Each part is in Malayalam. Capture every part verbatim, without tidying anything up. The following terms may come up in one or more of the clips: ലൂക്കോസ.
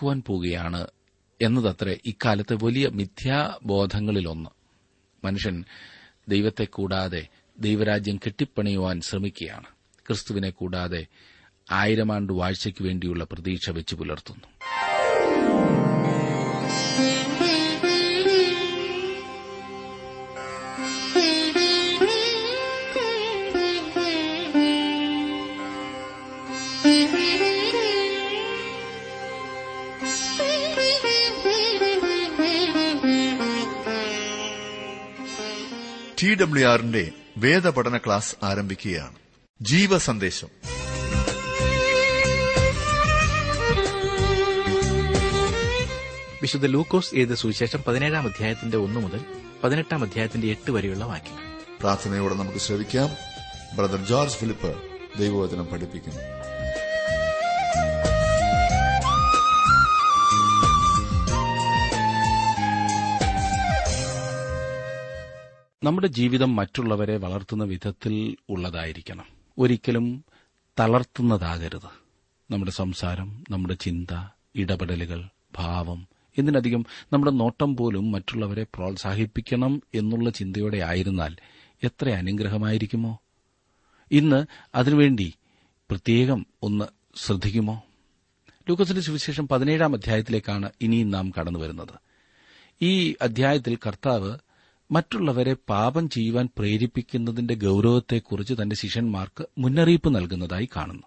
നടക്കുവാൻ പോകുകയാണ് എന്നതത്രേ ഇക്കാലത്ത് വലിയ മിഥ്യാബോധങ്ങളിലൊന്ന്. മനുഷ്യൻ ദൈവത്തെ കൂടാതെ ദൈവരാജ്യം കെട്ടിപ്പണിയുവാൻ ശ്രമിക്കുകയാണ്. ക്രിസ്തുവിനെ കൂടാതെ ആയിരം ആണ്ട് വാഴ്ചയ്ക്ക് വേണ്ടിയുള്ള പ്രതീക്ഷ വെച്ച് പുലർത്തുന്നു. ടി ഡബ്ല്യു ആറിന്റെ വേദപഠന ക്ലാസ് ആരംഭിക്കുകയാണ്. ജീവസന്ദേശം. വിശുദ്ധ ലൂക്കോസ് എഴുതിയ സുവിശേഷം പതിനേഴാം അധ്യായത്തിന്റെ ഒന്ന് മുതൽ പതിനെട്ടാം അധ്യായത്തിന്റെ എട്ട് വരെയുള്ള വാക്യങ്ങൾ പ്രാർത്ഥനയോടെ നമുക്ക് ശ്രവിക്കാം. ബ്രദർ ജോർജ് ഫിലിപ്പ് ദൈവവചനം പഠിപ്പിക്കുന്നു. നമ്മുടെ ജീവിതം മറ്റുള്ളവരെ വളർത്തുന്ന വിധത്തിൽ ഉള്ളതായിരിക്കണം, ഒരിക്കലും തളർത്തുന്നതാകരുത്. നമ്മുടെ സംസാരം, നമ്മുടെ ചിന്ത, ഇടപെടലുകൾ, ഭാവം എന്നിനധികം നമ്മുടെ നോട്ടം പോലും മറ്റുള്ളവരെ പ്രോത്സാഹിപ്പിക്കണം എന്നുള്ള ചിന്തയോടെ ആയിരുന്നാൽ എത്ര അനുഗ്രഹമായിരിക്കുമോ. ഇന്ന് അതിനുവേണ്ടി പ്രത്യേകം ഒന്ന് ശ്രദ്ധിക്കുമോ? ലൂക്കോസിന്റെ സുവിശേഷം പതിനേഴാം അധ്യായത്തിലേക്കാണ് ഇനിയും നാം കടന്നുവരുന്നത്. ഈ അധ്യായത്തിൽ കർത്താവ് മറ്റുള്ളവരെ പാപം ചെയ്യുവാൻ പ്രേരിപ്പിക്കുന്നതിന്റെ ഗൌരവത്തെക്കുറിച്ച് തന്റെ ശിഷ്യന്മാർക്ക് മുന്നറിയിപ്പ് നൽകുന്നതായി കാണുന്നു.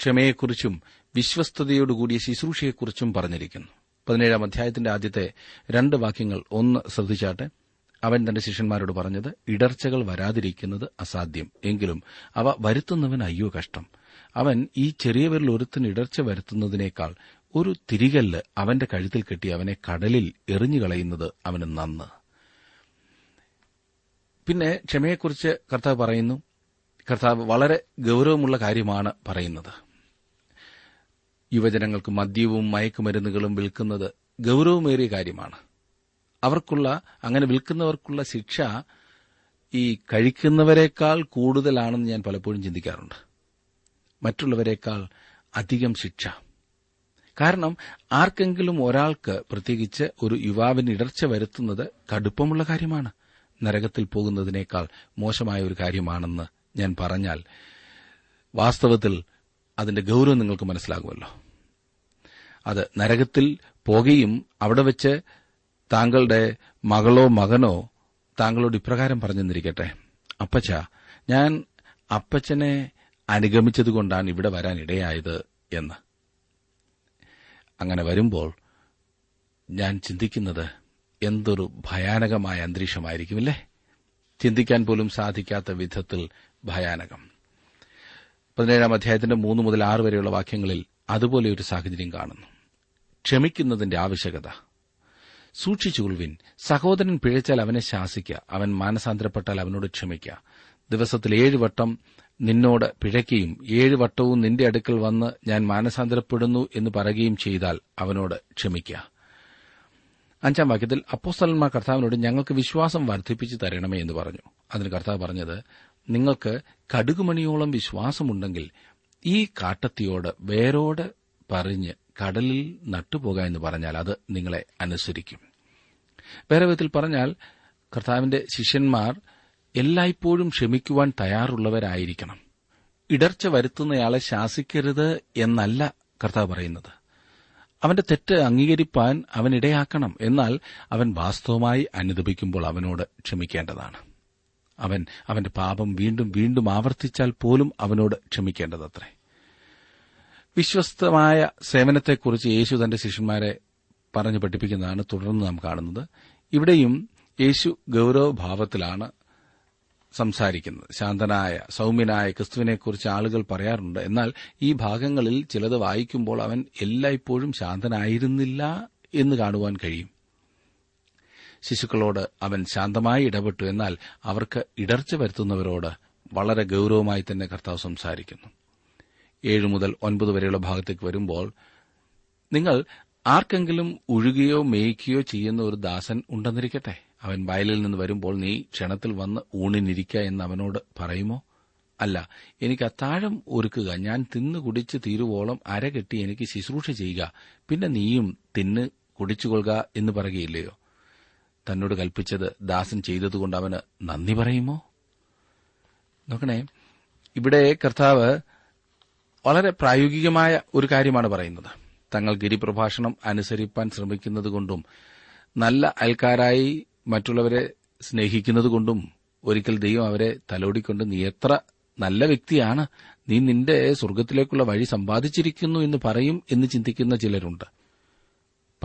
ക്ഷമയെക്കുറിച്ചും വിശ്വസ്തയോടുകൂടിയ ശുശ്രൂഷയെക്കുറിച്ചും പറഞ്ഞിരിക്കുന്നു. പതിനേഴാം അധ്യായത്തിന്റെ ആദ്യത്തെ രണ്ട് വാക്യങ്ങൾ ഒന്ന് ശ്രദ്ധിച്ചാട്ടെ. അവൻ തന്റെ ശിഷ്യന്മാരോട് പറഞ്ഞത്, ഇടർച്ചകൾ വരാതിരിക്കുന്നത് അസാധ്യം, എങ്കിലും അവ വരുത്തുന്നവന് അയ്യോ കഷ്ടം. അവൻ ഈ ചെറിയവരിൽ ഒരുത്തിന് ഇടർച്ച വരുത്തുന്നതിനേക്കാൾ ഒരു തിരികല്ല് അവന്റെ കഴുത്തിൽ കെട്ടി അവനെ കടലിൽ എറിഞ്ഞുകളയുന്നത് അവന് നന്ന്. പിന്നെ ക്ഷമയെക്കുറിച്ച് കർത്താവ് പറയുന്നു. കർത്താവ് വളരെ ഗൌരവമുള്ള കാര്യമാണ് പറയുന്നത്. യുവജനങ്ങൾക്ക് മദ്യവും മയക്കുമരുന്നുകളും വിൽക്കുന്നത് ഗൌരവമേറിയ കാര്യമാണ്. അവർക്കുള്ള അങ്ങനെ വിൽക്കുന്നവർക്കുള്ള ശിക്ഷ ഈ കഴിക്കുന്നവരെക്കാൾ കൂടുതലാണെന്ന് ഞാൻ പലപ്പോഴും ചിന്തിക്കാറുണ്ട്. മറ്റുള്ളവരെക്കാൾ അധികം ശിക്ഷ. കാരണം ആർക്കെങ്കിലും ഒരാൾക്ക്, പ്രത്യേകിച്ച് ഒരു യുവാവിന് ഇടർച്ച വരുത്തുന്നത് കടുപ്പമുള്ള കാര്യമാണ്, നരകത്തിൽ പോകുന്നതിനേക്കാൾ മോശമായ ഒരു കാര്യമാണെന്ന് ഞാൻ പറഞ്ഞാൽ വാസ്തവത്തിൽ അതിന്റെ ഗൌരവം നിങ്ങൾക്ക് മനസ്സിലാകുമല്ലോ. അത് നരകത്തിൽ പോകുകയും അവിടെ വെച്ച് താങ്കളുടെ മകളോ മകനോ താങ്കളോട് ഇപ്രകാരം പറഞ്ഞെന്നിരിക്കട്ടെ, അപ്പച്ച, ഞാൻ അപ്പച്ചനെ അനുഗമിച്ചതുകൊണ്ടാണ് ഇവിടെ വരാൻ ഇടയായത് എന്ന്. അങ്ങനെ വരുമ്പോൾ ഞാൻ ചിന്തിക്കുന്നത് എന്തൊരു ഭയാനകമായ അന്തരീക്ഷമായിരിക്കുമല്ലേ, ചിന്തിക്കാൻ പോലും സാധിക്കാത്ത വിധത്തിൽ ഭയാനകം. പതിനേഴാം അധ്യായത്തിന്റെ മൂന്ന് മുതൽ ആറ് വരെയുള്ള വാക്യങ്ങളിൽ അതുപോലെ ഒരു സാഹചര്യം കാണുന്നു. ക്ഷമിക്കുന്നതിന്റെ ആവശ്യകത. സൂക്ഷിച്ചുകൊള്ളുവിൻ, സഹോദരൻ പിഴച്ചാൽ അവനെ ശാസിക്കുക, അവൻ മാനസാന്തരപ്പെട്ടാൽ അവനോട് ക്ഷമിക്കുക. ദിവസത്തിൽ ഏഴ് വട്ടം നിന്നോട് പിഴയ്ക്കുകയും ഏഴ് വട്ടവും നിന്റെ അടുക്കൽ വന്ന് ഞാൻ മാനസാന്തരപ്പെടുന്നു എന്ന് പറയുകയും ചെയ്താൽ അവനോട് ക്ഷമിക്കുക. അഞ്ചാം വാക്യത്തിൽ അപ്പോസ്തലന്മാർ കർത്താവിനോട് ഞങ്ങൾക്ക് വിശ്വാസം വർദ്ധിപ്പിച്ചു തരണമേ എന്ന് പറഞ്ഞു. അതിന് കർത്താവ് പറഞ്ഞത്, നിങ്ങൾക്ക് കടുകുമണിയോളം വിശ്വാസമുണ്ടെങ്കിൽ ഈ കാട്ടത്തിയോട് വേരോട് പറഞ്ഞ് കടലിൽ നട്ടുപോക എന്ന് പറഞ്ഞാൽ അത് നിങ്ങളെ അനുസരിക്കും. വേറെ വിധത്തിൽ പറഞ്ഞാൽ കർത്താവിന്റെ ശിഷ്യന്മാർ എല്ലായ്പ്പോഴും ക്ഷമിക്കുവാൻ തയ്യാറുള്ളവരായിരിക്കണം. ഇടർച്ച വരുത്തുന്നയാളെ ശാസിക്കരുത് എന്നല്ല കർത്താവ് പറയുന്നത്. അവന്റെ തെറ്റ് അംഗീകരിപ്പാൻ അവനിടയാക്കണം. എന്നാൽ അവൻ വാസ്തവമായി അനുദപിക്കുമ്പോൾ അവനോട് ക്ഷമിക്കേണ്ടതാണ്. അവൻ അവന്റെ പാപം വീണ്ടും വീണ്ടും ആവർത്തിച്ചാൽ പോലും അവനോട് ക്ഷമിക്കേണ്ടതത്രേ. വിശ്വസ്തമായ സേവനത്തെക്കുറിച്ച് യേശു തന്റെ ശിഷ്യന്മാരെ പറഞ്ഞു പഠിപ്പിക്കുന്നതാണ് തുടർന്ന് നാം കാണുന്നത്. ഇവിടെയും യേശു ഗൌരവഭാവത്തിലാണ് സംസാരിക്കുന്നത്. ശാന്തനായ സൌമ്യനായ ക്രിസ്തുവിനെക്കുറിച്ച് ആളുകൾ പറയാറുണ്ട്. എന്നാൽ ഈ ഭാഗങ്ങളിൽ ചിലത് വായിക്കുമ്പോൾ അവൻ എല്ലായ്പ്പോഴും ശാന്തനായിരുന്നില്ല എന്ന് കാണുവാൻ കഴിയും. ശിശുക്കളോട് അവൻ ശാന്തമായി ഇടപെട്ടു, എന്നാൽ അവർക്ക് ഇടർച്ച വരുത്തുന്നവരോട് വളരെ ഗൌരവമായി തന്നെ കർത്താവ് സംസാരിക്കുന്നു. ഏഴ് മുതൽ ഒൻപത് വരെയുള്ള ഭാഗത്തേക്ക് വരുമ്പോൾ, നിങ്ങൾ ആർക്കെങ്കിലും ഉഴുകയോ മേയ്ക്കുകയോ ചെയ്യുന്ന ഒരു ദാസൻ ഉണ്ടെന്നിരിക്കട്ടെ, അവൻ വയലിൽ നിന്ന് വരുമ്പോൾ നീ ക്ഷണത്തിൽ വന്ന് ഊണിനിരിക്കുക എന്ന് അവനോട് പറയുമോ? അല്ല, എനിക്ക് അത്താഴം ഒരുക്കുക, ഞാൻ തിന്നു കുടിച്ച് തീരുവോളം അരകെട്ടി എനിക്ക് ശുശ്രൂഷ ചെയ്യുക, പിന്നെ നീയും തിന്ന് കുടിച്ചുകൊള്ളുക എന്ന് പറയുകയില്ലയോ? തന്നോട് കൽപ്പിച്ചത് ദാസൻ ചെയ്തതുകൊണ്ട് അവന് നന്ദി പറയുമോ? നോക്കണേ, ഇവിടെ കർത്താവ് വളരെ പ്രായോഗികമായ ഒരു കാര്യമാണ് പറയുന്നത്. തങ്ങൾ ഗിരിപ്രഭാഷണം അനുസരിപ്പാൻ ശ്രമിക്കുന്നതുകൊണ്ടും നല്ല അയൽക്കാരായി മറ്റുള്ളവരെ സ്നേഹിക്കുന്നതുകൊണ്ടും ഒരിക്കൽ ദൈവം അവരെ തലോടിക്കൊണ്ട് നീ എത്ര നല്ല വ്യക്തിയാണ്, നീ നിന്റെ സ്വർഗ്ഗത്തിലേക്കുള്ള വഴി സമ്പാദിച്ചിരിക്കുന്നു എന്ന് പറയും എന്ന് ചിന്തിക്കുന്ന ചിലരുണ്ട്.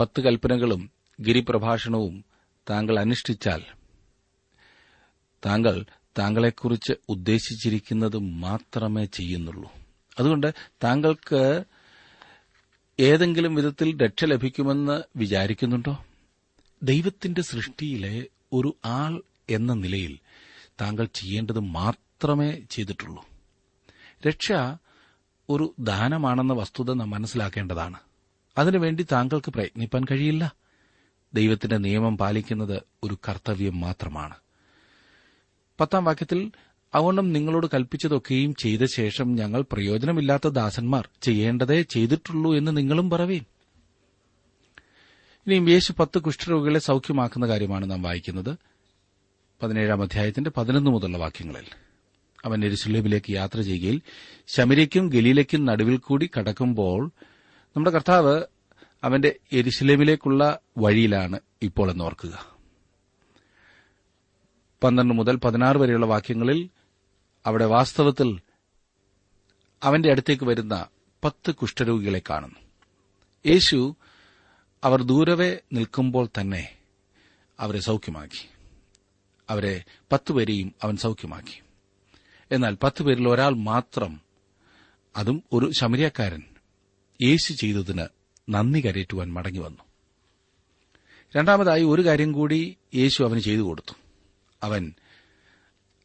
പത്ത് കൽപ്പനകളും ഗിരിപ്രഭാഷണവും താങ്കൾ അനുഷ്ഠിച്ചാൽ താങ്കൾ താങ്കളെക്കുറിച്ച് ഉദ്ദേശിച്ചിരിക്കുന്നത് മാത്രമേ ചെയ്യുന്നുള്ളൂ. അതുകൊണ്ട് താങ്കൾക്ക് ഏതെങ്കിലും വിധത്തിൽ രക്ഷ ലഭിക്കുമെന്ന് വിചാരിക്കുന്നുണ്ടോ? ദൈവത്തിന്റെ സൃഷ്ടിയിലെ ഒരു ആൾ എന്ന നിലയിൽ താങ്കൾ ചെയ്യേണ്ടത് മാത്രമേ ചെയ്തിട്ടുള്ളൂ. രക്ഷ ഒരു ദാനമാണെന്ന വസ്തുത നാം മനസ്സിലാക്കേണ്ടതാണ്. അതിനുവേണ്ടി താങ്കൾക്ക് പ്രയത്നിപ്പാൻ കഴിയില്ല. ദൈവത്തിന്റെ നിയമം പാലിക്കുന്നത് ഒരു കർത്തവ്യം മാത്രമാണ്. പത്താം വാക്യത്തിൽ, അവണ്ണം നിങ്ങളോട് കൽപ്പിച്ചതൊക്കെയും ചെയ്ത ശേഷം ഞങ്ങൾ പ്രയോജനമില്ലാത്ത ദാസന്മാർ, ചെയ്യേണ്ടതേ ചെയ്തിട്ടുള്ളൂ എന്ന് നിങ്ങളും പറവീൻ. ഇനിയും യേശു പത്ത് കുഷ്ഠരോഗികളെ സൌഖ്യമാക്കുന്ന കാര്യമാണ് നാം വായിക്കുന്നത്. പതിനേഴാം അധ്യായത്തിന്റെ പതിനൊന്ന് മുതലുള്ള വാക്യങ്ങളിൽ, അവൻ യെരുശലേമിലേക്ക് യാത്ര ചെയ്യുകയിൽ ശമര്യയ്ക്കും ഗലീലയ്ക്കും നടുവിൽ കൂടി കടക്കുമ്പോൾ, നമ്മുടെ കർത്താവ് അവന്റെ യെരുശലേമിലേക്കുള്ള വഴിയിലാണ് ഇപ്പോൾ എന്നോർക്കുക. പന്ത്രണ്ട് മുതൽ പതിനാറ് വരെയുള്ള വാക്യങ്ങളിൽ അവിടെ വാസ്തവത്തിൽ അവന്റെ അടുത്തേക്ക് വരുന്ന പത്ത് കുഷ്ഠരോഗികളെ കാണുന്നു. യേശു അവർ ദൂരവേ നിൽക്കുമ്പോൾ തന്നെ അവരെ സൌഖ്യമാക്കി. അവരെ പത്തുപേരെയും അവൻ സൌഖ്യമാക്കി. എന്നാൽ പത്തുപേരിൽ ഒരാൾ മാത്രം, അതും ഒരു ശമര്യക്കാരൻ, യേശു ചെയ്തതിന് നന്ദി കരേറ്റുവാൻ മടങ്ങി വന്നു. രണ്ടാമതായി ഒരു കാര്യം കൂടി യേശു അവന് ചെയ്തു കൊടുത്തു. അവൻ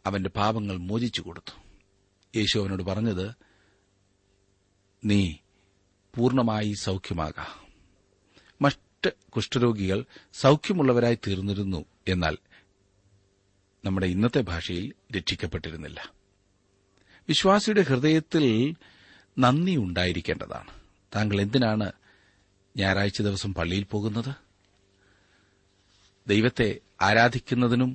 അവന്റെ പാപങ്ങൾ മോചിച്ചു കൊടുത്തു. യേശു അവനോട് പറഞ്ഞത്, നീ പൂർണ്ണമായി സൌഖ്യമാകാം. മറ്റ് കുഷ്ഠരോഗികൾ സൌഖ്യമുള്ളവരായി തീർന്നിരുന്നു, എന്നാൽ നമ്മുടെ ഇന്നത്തെ ഭാഷയിൽ രക്ഷിക്കപ്പെട്ടിരുന്നില്ല. വിശ്വാസിയുടെ ഹൃദയത്തിൽ നന്ദി ഉണ്ടായിരിക്കേണ്ടതാണ്. താങ്കൾ എന്തിനാണ് ഞായറാഴ്ച ദിവസം പള്ളിയിൽ പോകുന്നത്? ദൈവത്തെ ആരാധിക്കുന്നതിനും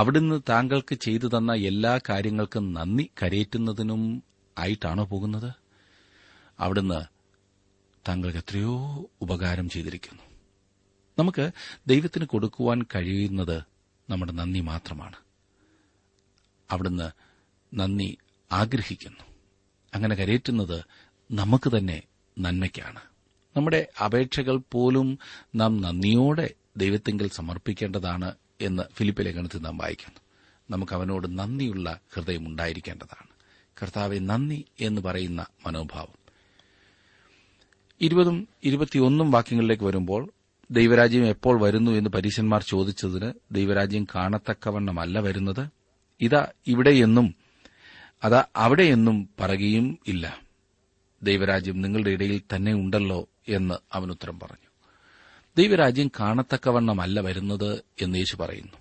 അവിടുന്ന് താങ്കൾക്ക് ചെയ്തു തന്ന എല്ലാ കാര്യങ്ങൾക്കും നന്ദി കരയേറ്റുന്നതിനും ആയിട്ടാണോ പോകുന്നത്? അവിടുന്ന് താങ്കൾക്ക് എത്രയോ ഉപകാരം ചെയ്തിരിക്കുന്നു. നമുക്ക് ദൈവത്തിന് കൊടുക്കുവാൻ കഴിയുന്നത് നമ്മുടെ നന്ദി മാത്രമാണ്. അവിടുന്ന് നന്ദി ആഗ്രഹിക്കുന്നു. അങ്ങനെ കരയേറ്റുന്നത് നമുക്ക് തന്നെ നന്മയ്ക്കാണ്. നമ്മുടെ അപേക്ഷകൾ പോലും നാം നന്ദിയോടെ ദൈവത്തെങ്കിൽ സമർപ്പിക്കേണ്ടതാണ് എന്ന് ഫിലിപ്പിലെ ലേഖനത്തിൽ നാം വായിക്കുന്നു. നമുക്ക് അവനോട് നന്ദിയുള്ള ഹൃദയമുണ്ടായിരിക്കേണ്ടതാണ്. കർത്താവെ നന്ദി എന്ന് പറയുന്ന മനോഭാവം. ഇരുപതും ഇരുപത്തിയൊന്നും വാക്യങ്ങളിലേക്ക് വരുമ്പോൾ, ദൈവരാജ്യം എപ്പോൾ വരുന്നു എന്ന് പരീശന്മാർ ചോദിച്ചതിന്, ദൈവരാജ്യം കാണത്തക്കവണ്ണമല്ല വരുന്നത്, ഇതാ ഇവിടെയെന്നും അതാ അവിടെയെന്നും പറയുകയും ഇല്ല, ദൈവരാജ്യം നിങ്ങളുടെ ഇടയിൽ തന്നെ ഉണ്ടല്ലോ എന്ന് അവൻ ഉത്തരം പറഞ്ഞു. ദൈവരാജ്യം കാണത്തക്കവണ്ണമല്ല വരുന്നത് എന്ന് യേശു പറയുന്നു.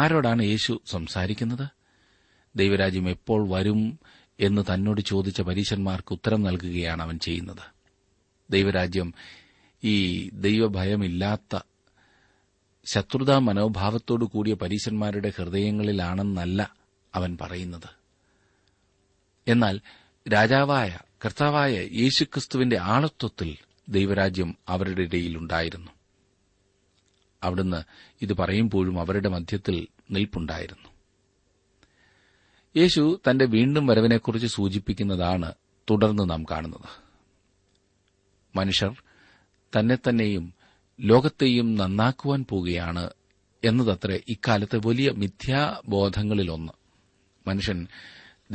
ആരോടാണ് യേശു സംസാരിക്കുന്നത്? ദൈവരാജ്യം എപ്പോൾ വരും എന്ന് തന്നോട് ചോദിച്ച പരീശന്മാർക്ക് ഉത്തരം നൽകുകയാണ് അവൻ ചെയ്യുന്നത്. ദൈവരാജ്യം ഈ ദൈവഭയമില്ലാത്ത ശത്രുതാ മനോഭാവത്തോടു കൂടിയ പരീശന്മാരുടെ ഹൃദയങ്ങളിലാണെന്നല്ല അവൻ പറയുന്നത്. എന്നാൽ രാജാവായ കർത്താവായ യേശുക്രിസ്തുവിന്റെ ആളത്വത്തിൽ ദൈവരാജ്യം അവരുടെ ഇടയിലുണ്ടായിരുന്നു. അവിടുന്ന് ഇത് പറയുമ്പോഴും അവരുടെ മധ്യത്തിൽ നിൽപ്പുണ്ടായിരുന്നു. യേശു തന്റെ വീണ്ടും വരവിനെക്കുറിച്ച് സൂചിപ്പിക്കുന്നതാണ് തുടർന്ന് നാം കാണുന്നത്. മനുഷ്യർ തന്നെ തന്നെയും ലോകത്തെയും നന്നാക്കുവാൻ പോകുകയാണ് എന്നതത്രേ ഇക്കാലത്തെ വലിയ മിഥ്യാബോധങ്ങളിലൊന്ന്. മനുഷ്യൻ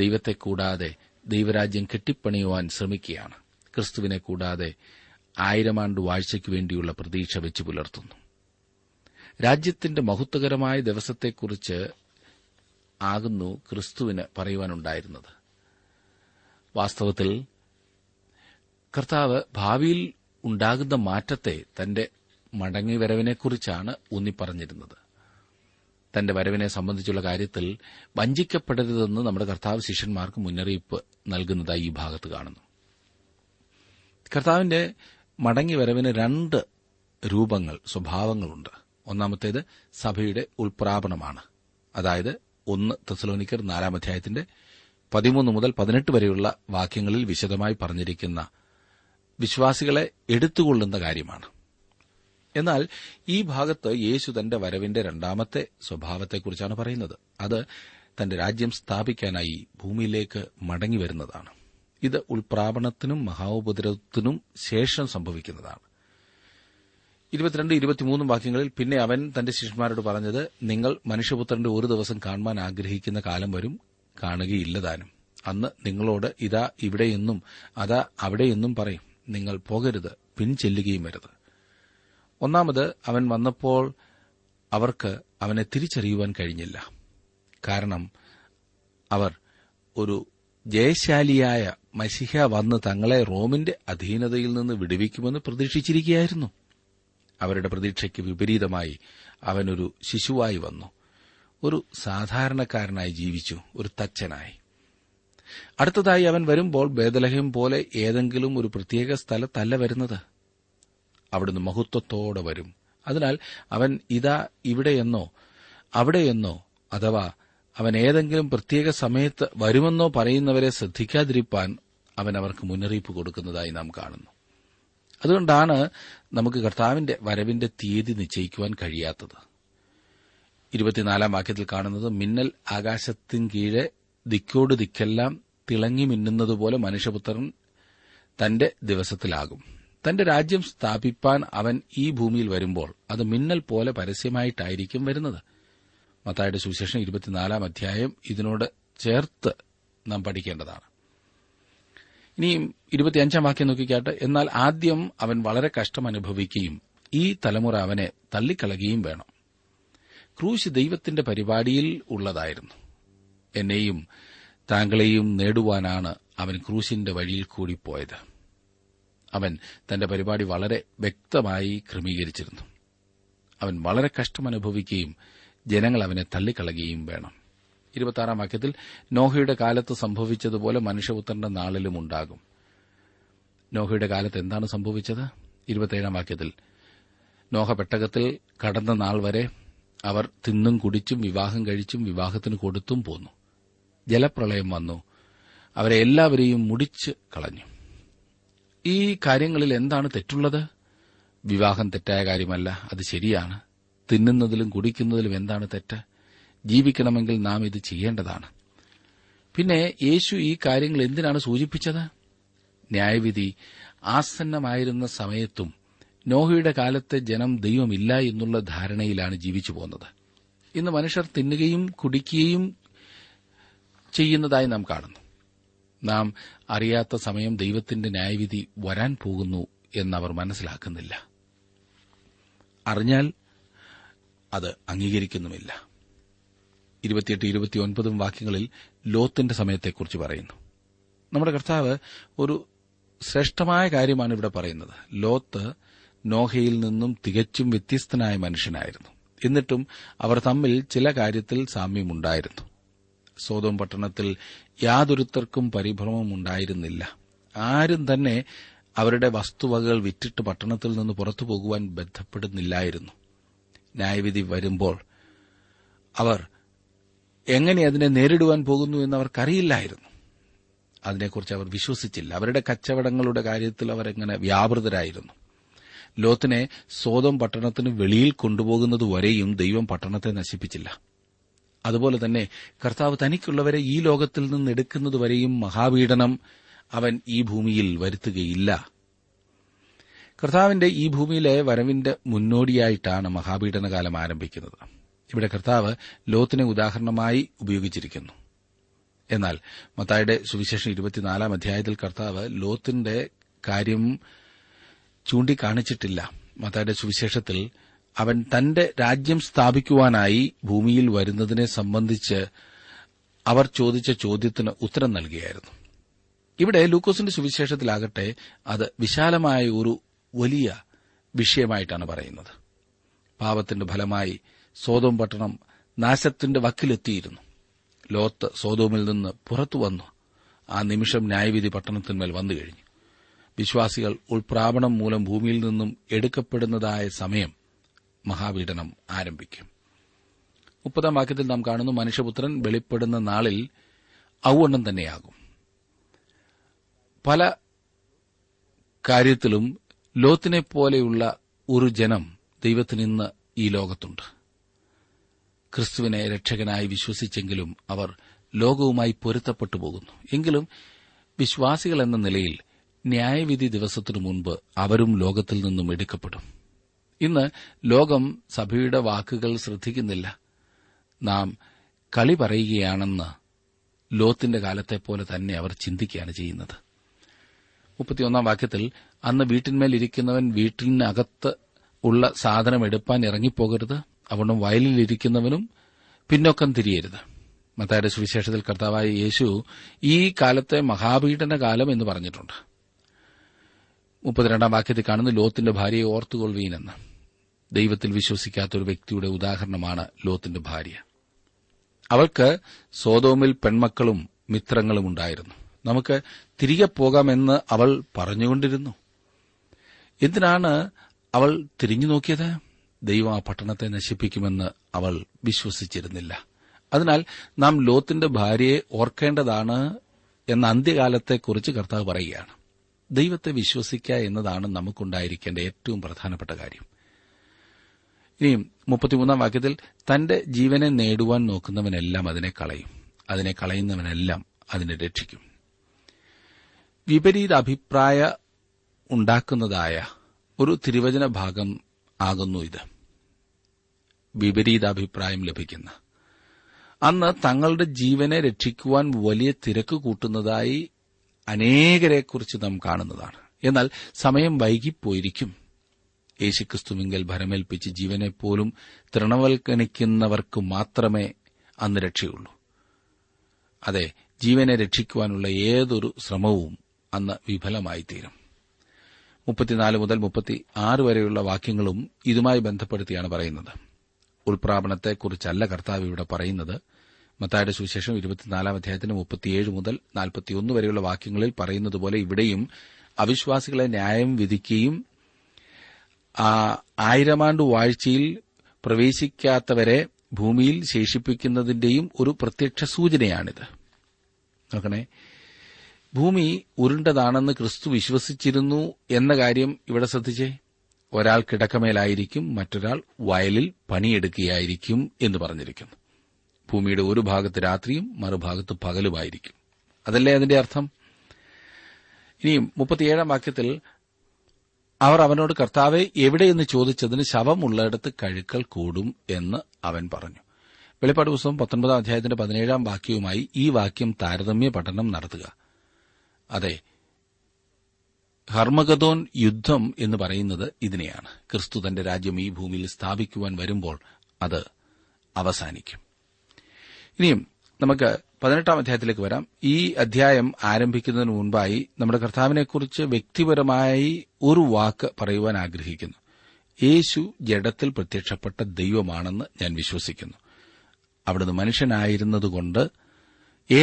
ദൈവത്തെ കൂടാതെ ദൈവരാജ്യം കെട്ടിപ്പണിയുവാൻ ശ്രമിക്കുകയാണ്. ക്രിസ്തുവിനെ കൂടാതെ ആയിരം ആണ്ട് വാഴ്ചയ്ക്ക് വേണ്ടിയുള്ള പ്രതീക്ഷ വെച്ച് പുലർത്തുന്നു. രാജ്യത്തിന്റെ മഹത്വകരമായ ദിവസത്തെക്കുറിച്ച് ആകുന്നു ക്രിസ്തുവിന് പറയുവാനുണ്ടായിരുന്നത്. വാസ്തവത്തിൽ കർത്താവ് ഭാവിയിൽ ഉണ്ടാകുന്ന മാറ്റത്തെ തന്റെ മടങ്ങിവരവിനെക്കുറിച്ചാണ് ഊന്നിപ്പറഞ്ഞിരുന്നത്. തന്റെ വരവിനെ സംബന്ധിച്ചുള്ള കാര്യത്തിൽ വഞ്ചിക്കപ്പെടരുതെന്ന് നമ്മുടെ കർത്താവ് ശിഷ്യന്മാർക്ക് മുന്നറിയിപ്പ് നൽകുന്നതായി ഈ ഭാഗത്ത് കാണുന്നു. കർത്താവിന്റെ മടങ്ങി വരവിന് രണ്ട് രൂപങ്ങൾ, സ്വഭാവങ്ങളുണ്ട്. ഒന്നാമത്തേത് സഭയുടെ ഉൾപ്രാപണമാണ്. അതായത് ഒന്ന് തെസ്സലോനിക്കർ നാലാം അധ്യായത്തിന്റെ പതിമൂന്ന് മുതൽ പതിനെട്ട് വരെയുള്ള വാക്യങ്ങളിൽ വിശദമായി പറഞ്ഞിരിക്കുന്ന വിശ്വാസികളെ എടുത്തുകൊള്ളുന്ന കാര്യമാണ്. എന്നാൽ ഈ ഭാഗത്ത് യേശു തന്റെ വരവിന്റെ രണ്ടാമത്തെ സ്വഭാവത്തെക്കുറിച്ചാണ് പറയുന്നത്. അത് തന്റെ രാജ്യം സ്ഥാപിക്കാനായി ഭൂമിയിലേക്ക് മടങ്ങിവരുന്നതാണ്. ഇത് ഉൾപ്രാപണത്തിനും മഹാപുദ്രവത്തിനും ശേഷം സംഭവിക്കുന്നതാണ്. ഇരുപത്തിരണ്ട് ഇരുപത്തിമൂന്നും വാക്യങ്ങളിൽ പിന്നെ അവൻ തന്റെ ശിഷ്യന്മാരോട് പറഞ്ഞത്, നിങ്ങൾ മനുഷ്യപുത്രന്റെ ഒരു ദിവസം കാണുവാൻ ആഗ്രഹിക്കുന്ന കാലം വരും, കാണുകയില്ലതാനും. അന്ന് നിങ്ങളോട് ഇതാ ഇവിടെയെന്നും അതാ അവിടെയെന്നും പറയും. നിങ്ങൾ പോകരുത്, പിൻചെല്ലുകയും വരുത്. ഒന്നാമത്, അവൻ വന്നപ്പോൾ അവർക്ക് അവനെ തിരിച്ചറിയുവാൻ കഴിഞ്ഞില്ല. കാരണം അവർ ഒരു ജയശാലിയായ മശിഹ വന്ന് തങ്ങളെ റോമിന്റെ അധീനതയിൽ നിന്ന് വിടുവിക്കുമെന്ന് പ്രതീക്ഷിച്ചിരിക്കുകയായിരുന്നു. അവരുടെ പ്രതീക്ഷയ്ക്ക് വിപരീതമായി അവനൊരു ശിശുവായി വന്നു, ഒരു സാധാരണക്കാരനായി ജീവിച്ചു, ഒരു തച്ചനായി. അടുത്തതായി അവൻ വരുമ്പോൾ ബേത്ലഹേം പോലെ ഏതെങ്കിലും ഒരു പ്രത്യേക സ്ഥലത്തല്ല വരുന്നത്. അവിടുന്ന് മഹത്വത്തോടെ വരും. അതിനാൽ അവൻ ഇതാ ഇവിടെയെന്നോ അവിടെയെന്നോ അഥവാ അവൻ ഏതെങ്കിലും പ്രത്യേക സമയത്ത് വരുമെന്നോ പറയുന്നവരെ ശ്രദ്ധിക്കാതിരിപ്പാൻ അവൻ അവർക്ക് മുന്നറിയിപ്പ് കൊടുക്കുന്നതായി നാം കാണുന്നു. അതുകൊണ്ടാണ് നമുക്ക് കർത്താവിന്റെ വരവിന്റെ തീയതി നിശ്ചയിക്കുവാൻ കഴിയാത്തത്. ഇരുപത്തിനാലാം വാക്യത്തിൽ കാണുന്നത്, മിന്നൽ ആകാശത്തിന് കീഴെ ദിക്കോട് ദിക്കെല്ലാം തിളങ്ങി മിന്നുന്നതുപോലെ മനുഷ്യപുത്രൻ തന്റെ ദിവസത്തിലാകും. തന്റെ രാജ്യം സ്ഥാപിപ്പാൻ അവൻ ഈ ഭൂമിയിൽ വരുമ്പോൾ അത് മിന്നൽ പോലെ പരസ്യമായിട്ടായിരിക്കും വരുന്നത്. മത്തായിയുടെ സുവിശേഷം ഇരുപത്തിനാലാം അധ്യായം ഇതിനോട് ചേർത്ത് നാം പഠിക്കേണ്ടതാണ്. ഇനിയും ഇരുപത്തിയഞ്ചാം വാക്യം നോക്കിക്കാട്ട്, എന്നാൽ ആദ്യം അവൻ വളരെ കഷ്ടം അനുഭവിക്കുകയും ഈ തലമുറ അവനെ തള്ളിക്കളയുകയും വേണം. ക്രൂശ് ദൈവത്തിന്റെ പരിപാടിയിൽ ഉള്ളതായിരുന്നു. എന്നെയും താങ്കളെയും നേടുവാനാണ് അവൻ ക്രൂശിന്റെ വഴിയിൽ കൂടിപ്പോയത്. അവൻ തന്റെ പരിപാടി വളരെ വ്യക്തമായി ക്രമീകരിച്ചിരുന്നു. അവൻ വളരെ കഷ്ടം അനുഭവിക്കുകയും ജനങ്ങൾ അവനെ തള്ളിക്കളയുകയും വേണം. ഇരുപത്തിയാറാം വാക്യത്തിൽ, നോഹയുടെ കാലത്ത് സംഭവിച്ചതുപോലെ മനുഷ്യപുത്രന്റെ നാളിലും ഉണ്ടാകും. നോഹയുടെ കാലത്ത് എന്താണ് സംഭവിച്ചത്? ഇരുപത്തിയേഴാം വാക്യത്തിൽ, നോഹ പെട്ടകത്തിൽ കടന്ന നാൾ വരെ അവർ തിന്നും കുടിച്ചും വിവാഹം കഴിച്ചും വിവാഹത്തിന് കൊടുത്തും പോന്നു. ജലപ്രളയം വന്നു, അവരെ എല്ലാവരെയും മുടിച്ച് കളഞ്ഞു. ഈ കാര്യങ്ങളിൽ എന്താണ് തെറ്റുള്ളത്? വിവാഹം തെറ്റായ കാര്യമല്ല, അത് ശരിയാണ്. തിന്നുന്നതിലും കുടിക്കുന്നതിലും എന്താണ് തെറ്റ്? ജീവിക്കണമെങ്കിൽ നാം ഇത് ചെയ്യേണ്ടതാണ്. പിന്നെ യേശു ഈ കാര്യങ്ങൾ എന്തിനാണ് സൂചിപ്പിച്ചത്? ന്യായവിധി ആസന്നമായിരുന്ന സമയത്തും നോഹയുടെ കാലത്തെ ജനം ദൈവമില്ല എന്നുള്ള ധാരണയിലാണ് ജീവിച്ചു പോകുന്നത്. ഇന്ന് മനുഷ്യർ തിന്നുകയും കുടിക്കുകയും ചെയ്യുന്നതായി നാം കാണുന്നു. നാം അറിയാത്ത സമയം ദൈവത്തിന്റെ ന്യായവിധി വരാൻ പോകുന്നു എന്നവർ മനസ്സിലാക്കുന്നില്ല. അറിഞ്ഞാൽ അത് അംഗീകരിക്കുന്നുമില്ല. ഇരുപത്തിയെട്ട് ഇരുപത്തിയൊൻപതും വാക്യങ്ങളിൽ ലോത്തിന്റെ സമയത്തെക്കുറിച്ച് പറയുന്നു. നമ്മുടെ കർത്താവ് ഒരു ശ്രേഷ്ഠമായ കാര്യമാണ് ഇവിടെ പറയുന്നത്. ലോത്ത് നോഹയിൽ നിന്നും തികച്ചും വ്യത്യസ്തനായ മനുഷ്യനായിരുന്നു. എന്നിട്ടും അവർ തമ്മിൽ ചില കാര്യത്തിൽ സാമ്യമുണ്ടായിരുന്നു. സോദോം പട്ടണത്തിൽ യാതൊരുത്തർക്കും പരിഭ്രമമുണ്ടായിരുന്നില്ല. ആരും തന്നെ അവരുടെ വസ്തുവകകൾ വിറ്റിട്ട് പട്ടണത്തിൽ നിന്ന് പുറത്തുപോകുവാൻ ബന്ധപ്പെടുന്നില്ലായിരുന്നു. ന്യായവിധി വരുമ്പോൾ അവർ എങ്ങനെ അതിനെ നേരിടുവാൻ പോകുന്നു എന്നവർക്കറിയില്ലായിരുന്നു. അതിനെക്കുറിച്ച് അവർ വിശ്വസിച്ചില്ല. അവരുടെ കച്ചവടങ്ങളുടെ കാര്യത്തിൽ അവരെങ്ങനെ വ്യാപൃതരായിരുന്നു. ലോത്തിനെ സോദോം പട്ടണത്തിന് വെളിയിൽ കൊണ്ടുപോകുന്നതുവരെയും ദൈവം പട്ടണത്തെ നശിപ്പിച്ചില്ല. അതുപോലെ തന്നെ കർത്താവ് തനിക്കുള്ളവരെ ഈ ലോകത്തിൽ നിന്ന് എടുക്കുന്നതുവരെയും മഹാപീഡനം അവൻ ഈ ഭൂമിയിൽ വരുത്തുകയില്ല. കർത്താവിന്റെ ഈ ഭൂമിയിലെ വരവിന്റെ മുന്നോടിയായിട്ടാണ് മഹാപീഡനകാലം ആരംഭിക്കുന്നത്. ഇവിടെ കർത്താവ് ലോത്തിനെ ഉദാഹരണമായി ഉപയോഗിച്ചിരിക്കുന്നു. എന്നാൽ മത്തായിയുടെ സുവിശേഷം ഇരുപത്തിനാലാം അധ്യായത്തിൽ കർത്താവ് ലോത്തിന്റെ കാര്യം ചൂണ്ടിക്കാണിച്ചിട്ടില്ല. മത്തായിയുടെ സുവിശേഷത്തിൽ അവൻ തന്റെ രാജ്യം സ്ഥാപിക്കുവാനായി ഭൂമിയിൽ വരുന്നതിനെ സംബന്ധിച്ച് അവർ ചോദിച്ച ചോദ്യത്തിന് ഉത്തരം നൽകുകയായിരുന്നു. ഇവിടെ ലൂക്കോസിന്റെ സുവിശേഷത്തിലാകട്ടെ അത് വിശാലമായ ഒരു വലിയ വിഷയമായിട്ടാണ് പറയുന്നത്. പാപത്തിന്റെ ഫലമായി സോദോം പട്ടണം നാശത്തിന്റെ വക്കിലെത്തിയിരുന്നു. ലോത്ത് സോദോമിൽ നിന്ന് പുറത്തു വന്നു. ആ നിമിഷം ന്യായവിധി പട്ടണത്തിന്മേൽ വന്നുകഴിഞ്ഞു. വിശ്വാസികൾ ഉൾപ്രാപണം മൂലം ഭൂമിയിൽ നിന്നും എടുക്കപ്പെടുന്നതായ സമയം മഹാപീഡനം ആരംഭിക്കും. മുപ്പതാം വാക്യത്തിൽ നാം കാണുന്നു, മനുഷ്യപുത്രൻ വെളിപ്പെടുന്ന നാളിൽ ഔവണ്ണം തന്നെയാകും. പല കാര്യത്തിലും ലോത്തിനെപ്പോലെയുള്ള ഒരു ജനം ദൈവത്തിന് ഇന്ന് ഈ ലോകത്തുണ്ട്. ക്രിസ്തുവിനെ രക്ഷകനായി വിശ്വസിച്ചെങ്കിലും അവർ ലോകവുമായി പൊരുത്തപ്പെട്ടു പോകുന്നു. എങ്കിലും വിശ്വാസികൾ എന്ന നിലയിൽ ന്യായവിധി ദിവസത്തിനു മുൻപ് അവരും ലോകത്തിൽ നിന്നും എടുക്കപ്പെടും. ഇന്ന് ലോകം സഭയുടെ വാക്കുകൾ ശ്രദ്ധിക്കുന്നില്ല. നാം കളി പറയുകയാണെന്ന് ലോത്തിന്റെ കാലത്തെപ്പോലെ തന്നെ അവർ ചിന്തിക്കുകയാണ് ചെയ്യുന്നത്. മുപ്പത്തിയൊന്നാം വാക്യത്തിൽ, അന്ന് വീട്ടിന്മേലിരിക്കുന്നവൻ വീട്ടിനകത്ത് ഉള്ള സാധനം എടുപ്പാൻ ഇറങ്ങിപ്പോകരുത്, അവനും വയലിലിരിക്കുന്നവനും പിന്നോക്കം തിരിയരുത്. മത്തായിയുടെ സുവിശേഷത്തിൽ കർത്താവായ യേശു ഈ കാലത്തെ മഹാപീഡനകാലം എന്ന് പറഞ്ഞിട്ടുണ്ട്. മുപ്പത്തിരണ്ടാം വാക്യത്തിൽ കാണുന്ന ലോത്തിന്റെ ഭാര്യയെ ഓർത്തുകൊള്ളുവീനെന്ന്. ദൈവത്തിൽ വിശ്വസിക്കാത്ത ഒരു വ്യക്തിയുടെ ഉദാഹരണമാണ് ലോത്തിന്റെ ഭാര്യ. അവൾക്ക് സോദോമിൽ പെൺമക്കളും മിത്രങ്ങളും ഉണ്ടായിരുന്നു. നമുക്ക് തിരികെ പോകാമെന്ന് അവൾ പറഞ്ഞുകൊണ്ടിരുന്നു. എന്തിനാണ് അവൾ തിരിഞ്ഞു നോക്കിയത്? ദൈവം ആ പട്ടണത്തെ നശിപ്പിക്കുമെന്ന് അവൾ വിശ്വസിച്ചിരുന്നില്ല. അതിനാൽ നാം ലോത്തിന്റെ ഭാര്യയെ ഓർക്കേണ്ടതാണ് എന്ന അന്ത്യകാലത്തെക്കുറിച്ച് കർത്താവ് പറയുകയാണ്. ദൈവത്തെ വിശ്വസിക്കുക എന്നതാണ് നമുക്കുണ്ടായിരിക്കേണ്ട ഏറ്റവും പ്രധാനപ്പെട്ട കാര്യം. ഇനിയും മുപ്പത്തിമൂന്നാം വാക്യത്തിൽ, തന്റെ ജീവനെ നേടുവാൻ നോക്കുന്നവനെല്ലാം അതിനെ കളയും, അതിനെ കളയുന്നവനെല്ലാം അതിനെ രക്ഷിക്കും. വിപരീത അഭിപ്രായ ഉണ്ടാക്കുന്നതായ ഒരു തിരുവചന ഭാഗം ആകുന്നു ഇത്. വിപരീതാഭിപ്രായം ലഭിക്കുന്ന അന്ന് തങ്ങളുടെ ജീവനെ രക്ഷിക്കുവാൻ വലിയ തിരക്ക് കൂട്ടുന്നതായി അനേകരെക്കുറിച്ച് നാം കാണുന്നതാണ്. എന്നാൽ സമയം വൈകിപ്പോയിരിക്കും. യേശുക്രിസ്തുവിങ്കൽ ഭരമേൽപ്പിച്ച് ജീവനെപ്പോലും തൃണവൽക്കണിക്കുന്നവർക്ക് മാത്രമേ അന്ന് രക്ഷയുള്ളൂ. അതെ, ജീവനെ രക്ഷിക്കുവാനുള്ള ഏതൊരു ശ്രമവും അന്ന് വിഫലമായിത്തീരും. മുപ്പത്തിനാല് മുതൽ മുപ്പത്തി ആറ് വരെയുള്ള വാക്യങ്ങളും ഇതുമായി ബന്ധപ്പെടുത്തിയാണ് പറയുന്നത്. ഉൾപ്രാപണത്തെക്കുറിച്ചല്ല കർത്താവ് ഇവിടെ പറയുന്നത്. മത്തായിയുടെ സുവിശേഷം ഇരുപത്തിനാലാം അധ്യായത്തിന്റെ മുപ്പത്തിയേഴ് മുതൽ നാൽപ്പത്തിയൊന്ന് വരെയുള്ള വാക്യങ്ങളിൽ പറയുന്നതുപോലെ ഇവിടെയും അവിശ്വാസികളെ ന്യായം വിധിക്കുകയും ആയിരമാണ്ട് വാഴ്ചയിൽ പ്രവേശിക്കാത്തവരെ ഭൂമിയിൽ ശേഷിപ്പിക്കുന്നതിന്റെയും ഒരു പ്രത്യക്ഷ സൂചനയാണിത്. ഭൂമി ഉരുണ്ടതാണെന്ന് ക്രിസ്തു വിശ്വസിച്ചിരുന്നു എന്ന കാര്യം ഇവിടെ ശ്രദ്ധിച്ചേ. ഒരാൾ കിടക്കമേലായിരിക്കും, മറ്റൊരാൾ വയലിൽ പണിയെടുക്കുകയായിരിക്കും എന്ന് പറഞ്ഞിരിക്കുന്നു. ഭൂമിയുടെ ഒരു ഭാഗത്ത് രാത്രിയും മറുഭാഗത്ത് പകലുമായിരിക്കും. അതല്ലേ അതിന്റെ അർത്ഥം? ഇനിയും മുപ്പത്തിയേഴാം വാക്യത്തിൽ, അവർ അവനോട് കർത്താവെ എവിടെയെന്ന് ചോദിച്ചതിന് ശവമുള്ളയിടത്ത് കഴുക്കൽ കൂടും എന്ന് അവൻ പറഞ്ഞു. വെളിപ്പാട് പുസ്തകം പത്തൊൻപതാം അധ്യായത്തിന്റെ പതിനേഴാം വാക്യവുമായി ഈ വാക്യം താരതമ്യ പഠനം നടത്തുക. അതെ, ഹർമഗദോൻ യുദ്ധം എന്ന് പറയുന്നത് ഇതിനെയാണ്. ക്രിസ്തു തന്റെ രാജ്യം ഈ ഭൂമിയിൽ സ്ഥാപിക്കുവാൻ വരുമ്പോൾ അത് അവസാനിക്കും. ഇനിയും നമുക്ക് പതിനെട്ടാം അധ്യായത്തിലേക്ക് വരാം. ഈ അധ്യായം ആരംഭിക്കുന്നതിന് മുൻപായി നമ്മുടെ കർത്താവിനെക്കുറിച്ച് വ്യക്തിപരമായി ഒരു വാക്ക് പറയുവാൻ ആഗ്രഹിക്കുന്നു. യേശു ജഡത്തിൽ പ്രത്യക്ഷപ്പെട്ട ദൈവമാണെന്ന് ഞാൻ വിശ്വസിക്കുന്നു. അവിടുന്ന് മനുഷ്യനായിരുന്നതുകൊണ്ട്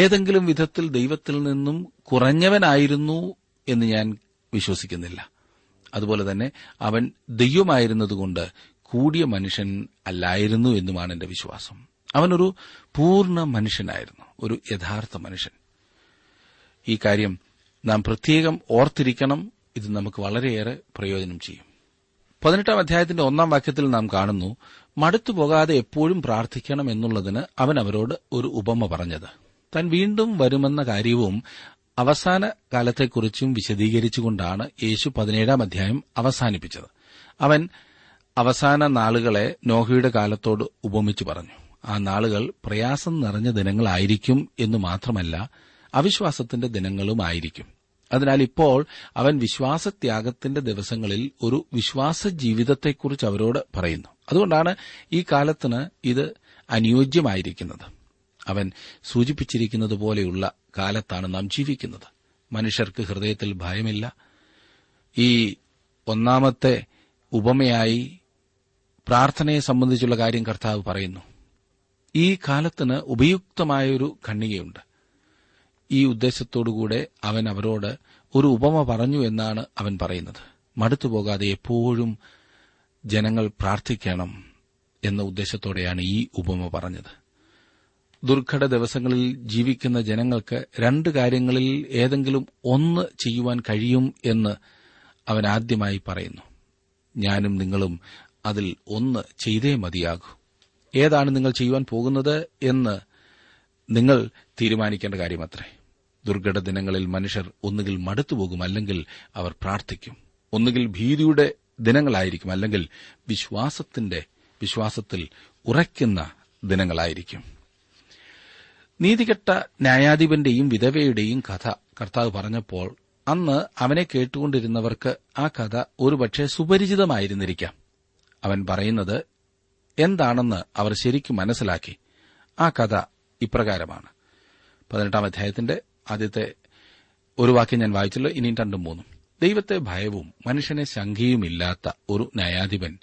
ഏതെങ്കിലും വിധത്തിൽ ദൈവത്തിൽ നിന്നും കുറഞ്ഞവനായിരുന്നു എന്ന് ഞാൻ വിശ്വസിക്കുന്നില്ല. അതുപോലെ തന്നെ അവൻ ദൈവമായിരുന്നതുകൊണ്ട് കൂടിയ മനുഷ്യൻ അല്ലായിരുന്നു എന്നുമാണ് എന്റെ വിശ്വാസം. അവനൊരു പൂർണ്ണ മനുഷ്യനായിരുന്നു, ഒരു യഥാർത്ഥ മനുഷ്യൻ. ഈ കാര്യം നാം പ്രത്യേകം ഓർത്തിരിക്കണം. ഇത് നമുക്ക് വളരെയേറെ പ്രയോജനം ചെയ്യും. പതിനെട്ടാം അധ്യായത്തിന്റെ ഒന്നാം വാക്യത്തിൽ നാം കാണുന്നു, മടുത്തു പോകാതെ എപ്പോഴും പ്രാർത്ഥിക്കണം എന്നുള്ളതിന് അവൻ അവരോട് ഒരു ഉപമ പറഞ്ഞത്. താൻ വീണ്ടും വരുമെന്ന കാര്യവും അവസാന കാലത്തെക്കുറിച്ചും വിശദീകരിച്ചുകൊണ്ടാണ് യേശു പതിനേഴാം അധ്യായം അവസാനിപ്പിച്ചത്. അവൻ അവസാന നാളുകളെ നോഹയുടെ കാലത്തോട് ഉപമിച്ചു പറഞ്ഞു. ആ നാളുകൾ പ്രയാസം നിറഞ്ഞ ദിനങ്ങളായിരിക്കും എന്ന് മാത്രമല്ല, അവിശ്വാസത്തിന്റെ ദിനങ്ങളുമായിരിക്കും. അതിനാൽ ഇപ്പോൾ അവൻ വിശ്വാസത്യാഗത്തിന്റെ ദിവസങ്ങളിൽ ഒരു വിശ്വാസ ജീവിതത്തെക്കുറിച്ച് അവരോട് പറയുന്നു. അതുകൊണ്ടാണ് ഈ കാലത്തിന് ഇത് അനുയോജ്യമായിരിക്കുന്നത്. അവൻ സൂചിപ്പിച്ചിരിക്കുന്നത് പോലെയുള്ള കാലത്താണ് നാം ജീവിക്കുന്നത്. മനുഷ്യർക്ക് ഹൃദയത്തിൽ ഭയമില്ല. ഈ ഒന്നാമത്തെ ഉപമയായി പ്രാർത്ഥനയെ സംബന്ധിച്ചുള്ള കാര്യം കർത്താവ് പറയുന്നു. ഈ കാലത്തിന് ഉപയുക്തമായൊരു ഖണ്ഡികയുണ്ട്. ഈ ഉദ്ദേശത്തോടുകൂടെ അവൻ അവരോട് ഒരു ഉപമ പറഞ്ഞു എന്നാണ് അവൻ പറയുന്നത്. മടുത്തുപോകാതെ എപ്പോഴും ജനങ്ങൾ പ്രാർത്ഥിക്കണം എന്ന ഉദ്ദേശത്തോടെയാണ് ഈ ഉപമ പറഞ്ഞത്. ദുർഘട ദിവസങ്ങളിൽ ജീവിക്കുന്ന ജനങ്ങൾക്ക് രണ്ട് കാര്യങ്ങളിൽ ഏതെങ്കിലും ഒന്ന് ചെയ്യുവാൻ കഴിയും എന്ന് അവൻ ആദ്യമായി പറയുന്നു. ഞാനും നിങ്ങളും അതിൽ ഒന്ന് ചെയ്തേ മതിയാകൂ. ഏതാണ് നിങ്ങൾ ചെയ്യുവാൻ പോകുന്നത് എന്ന് നിങ്ങൾ തീരുമാനിക്കേണ്ട കാര്യമത്രേ. ദുർഘട ദിനങ്ങളിൽ മനുഷ്യർ ഒന്നുകിൽ മടുത്തുപോകും, അല്ലെങ്കിൽ അവർ പ്രാർത്ഥിക്കും. ഒന്നുകിൽ ഭീതിയുടെ ദിനങ്ങളായിരിക്കും, അല്ലെങ്കിൽ വിശ്വാസത്തിന്റെ വിശ്വാസത്തിൽ ഉറയ്ക്കുന്ന ദിനങ്ങളായിരിക്കും. നീതികെട്ട ന്യായാധിപന്റെയും വിധവയുടെയും കഥ കർത്താവ് പറഞ്ഞപ്പോൾ അന്ന് അവനെ കേട്ടുകൊണ്ടിരുന്നവർക്ക് ആ കഥ ഒരുപക്ഷെ സുപരിചിതമായിരുന്നിരിക്കാം. അവൻ പറയുന്നത് എന്താണെന്ന് അവർ ശരിക്കും മനസ്സിലാക്കി. ആ കഥ ഇപ്രകാരമാണ്. പതിനെട്ടാം അധ്യായത്തിന്റെ ആദ്യത്തെ ഒരു വാക്യം ഞാൻ വായിച്ചല്ലോ, ഇനിയും രണ്ടും മൂന്നും. ദൈവത്തെ ഭയവും മനുഷ്യനെ ശങ്കയുമില്ലാത്ത ഒരു ന്യായാധിപൻ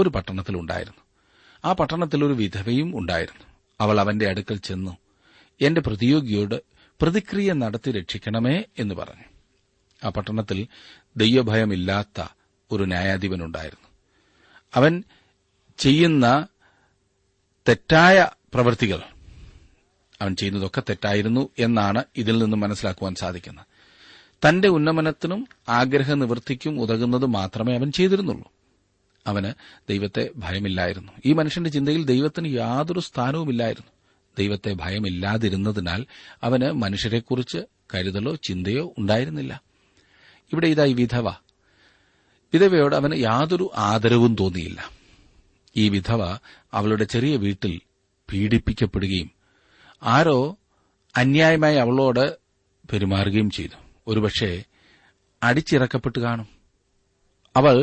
ഒരു പട്ടണത്തിലുണ്ടായിരുന്നു. ആ പട്ടണത്തിൽ ഒരു വിധവയും ഉണ്ടായിരുന്നു. അവൾ അവന്റെ അടുക്കൽ ചെന്നു എന്റെ പ്രതിയോഗിയോട് പ്രതിക്രിയ നടത്തി രക്ഷിക്കണമേ എന്ന് പറഞ്ഞു. ആ പട്ടണത്തിൽ ദൈവഭയമില്ലാത്ത ഒരു ന്യായാധിപനുണ്ടായിരുന്നു. അവൻ ചെയ്യുന്ന തെറ്റായ പ്രവൃത്തികൾ, അവൻ ചെയ്യുന്നതൊക്കെ തെറ്റായിരുന്നു എന്നാണ് ഇതിൽ നിന്ന് മനസ്സിലാക്കുവാൻ സാധിക്കുന്നത്. തന്റെ ഉന്നമനത്തിനും ആഗ്രഹനിവൃത്തിക്കും ഉതകുന്നത് മാത്രമേ അവൻ ചെയ്തിരുന്നുള്ളൂ. അവന് ദൈവത്തെ ഭയമില്ലായിരുന്നു. ഈ മനുഷ്യന്റെ ചിന്തയിൽ ദൈവത്തിന് യാതൊരു സ്ഥാനവുമില്ലായിരുന്നു. ദൈവത്തെ ഭയമില്ലാതിരുന്നതിനാൽ അവന് മനുഷ്യരെക്കുറിച്ച് കരുതലോ ചിന്തയോ ഉണ്ടായിരുന്നില്ല. ഇവിടെ ഇതായി വിധവ വിധവയോട് അവന് യാതൊരു ആദരവും തോന്നിയില്ല. ഈ വിധവ അവളുടെ ചെറിയ വീട്ടിൽ പീഡിപ്പിക്കപ്പെടുകയും ആരോ അന്യായമായി അവളോട് പെരുമാറുകയും ചെയ്തു. ഒരുപക്ഷെ അടിച്ചിറക്കപ്പെട്ടു കാണും. അവൾ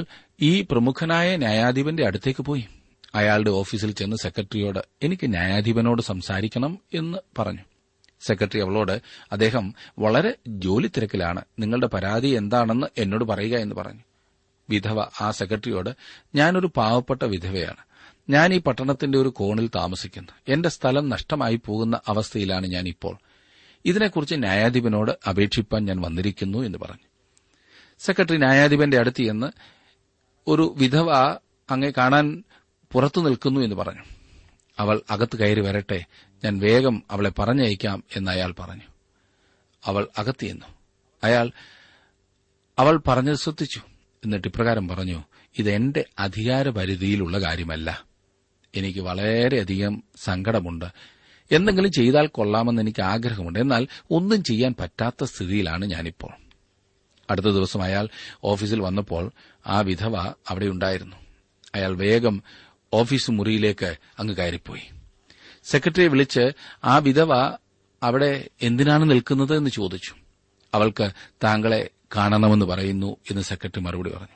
ഈ പ്രമുഖനായ ന്യായാധിപന്റെ അടുത്തേക്ക് പോയി. അയാളുടെ ഓഫീസിൽ ചെന്ന് സെക്രട്ടറിയോട് എനിക്ക് ന്യായാധിപനോട് സംസാരിക്കണം എന്ന് പറഞ്ഞു. സെക്രട്ടറി അവളോട് അദ്ദേഹം വളരെ ജോലി തിരക്കിലാണ്, നിങ്ങളുടെ പരാതി എന്താണെന്ന് എന്നോട് പറയുക എന്ന് പറഞ്ഞു. വിധവ ആ സെക്രട്ടറിയോട് ഞാനൊരു പാവപ്പെട്ട വിധവയാണ്, ഞാൻ ഈ പട്ടണത്തിന്റെ ഒരു കോണിൽ താമസിക്കുന്നു, എന്റെ സ്ഥലം നഷ്ടമായി പോകുന്ന അവസ്ഥയിലാണ് ഞാനിപ്പോൾ, ഇതിനെക്കുറിച്ച് ന്യായാധിപനോട് അപേക്ഷിപ്പാൻ ഞാൻ വന്നിരിക്കുന്നു എന്ന് പറഞ്ഞു. സെക്രട്ടറി ന്യായാധിപന്റെ അടുത്ത് ചെന്ന് ഒരു വിധവ അങ്ങേ കാണാൻ പുറത്തു നിൽക്കുന്നു എന്ന് പറഞ്ഞു. അവൾ അകത്ത് കയറി വരട്ടെ, ഞാൻ വേഗം അവളെ പറഞ്ഞയക്കാം എന്ന് അയാൾ പറഞ്ഞു. അവൾ അകത്ത് ചെന്നു. അയാൾ അവൾ പറഞ്ഞത് ശ്രദ്ധിച്ചു. എന്നിട്ട് ഇപ്രകാരം പറഞ്ഞു, ഇതെന്റെ അധികാരപരിധിയിലുള്ള കാര്യമല്ല, എനിക്ക് വളരെയധികം സങ്കടമുണ്ട്, എന്തെങ്കിലും ചെയ്താൽ കൊള്ളാമെന്ന് എനിക്ക് ആഗ്രഹമുണ്ട്, എന്നാൽ ഒന്നും ചെയ്യാൻ പറ്റാത്ത സ്ഥിതിയിലാണ് ഞാനിപ്പോൾ. അടുത്ത ദിവസം അയാൾ ഓഫീസിൽ വന്നപ്പോൾ ആ വിധവ അവിടെയുണ്ടായിരുന്നു. അയാൾ വേഗം ഓഫീസ് മുറിയിലേക്ക് അങ്ങ് കയറിപ്പോയി. സെക്രട്ടറിയെ വിളിച്ച് ആ വിധവ അവിടെ എന്തിനാണ് നിൽക്കുന്നത് എന്ന് ചോദിച്ചു. അവൾക്ക് താങ്കളെ കാണണമെന്ന് പറയുന്നു എന്ന് സെക്രട്ടറി മറുപടി പറഞ്ഞു.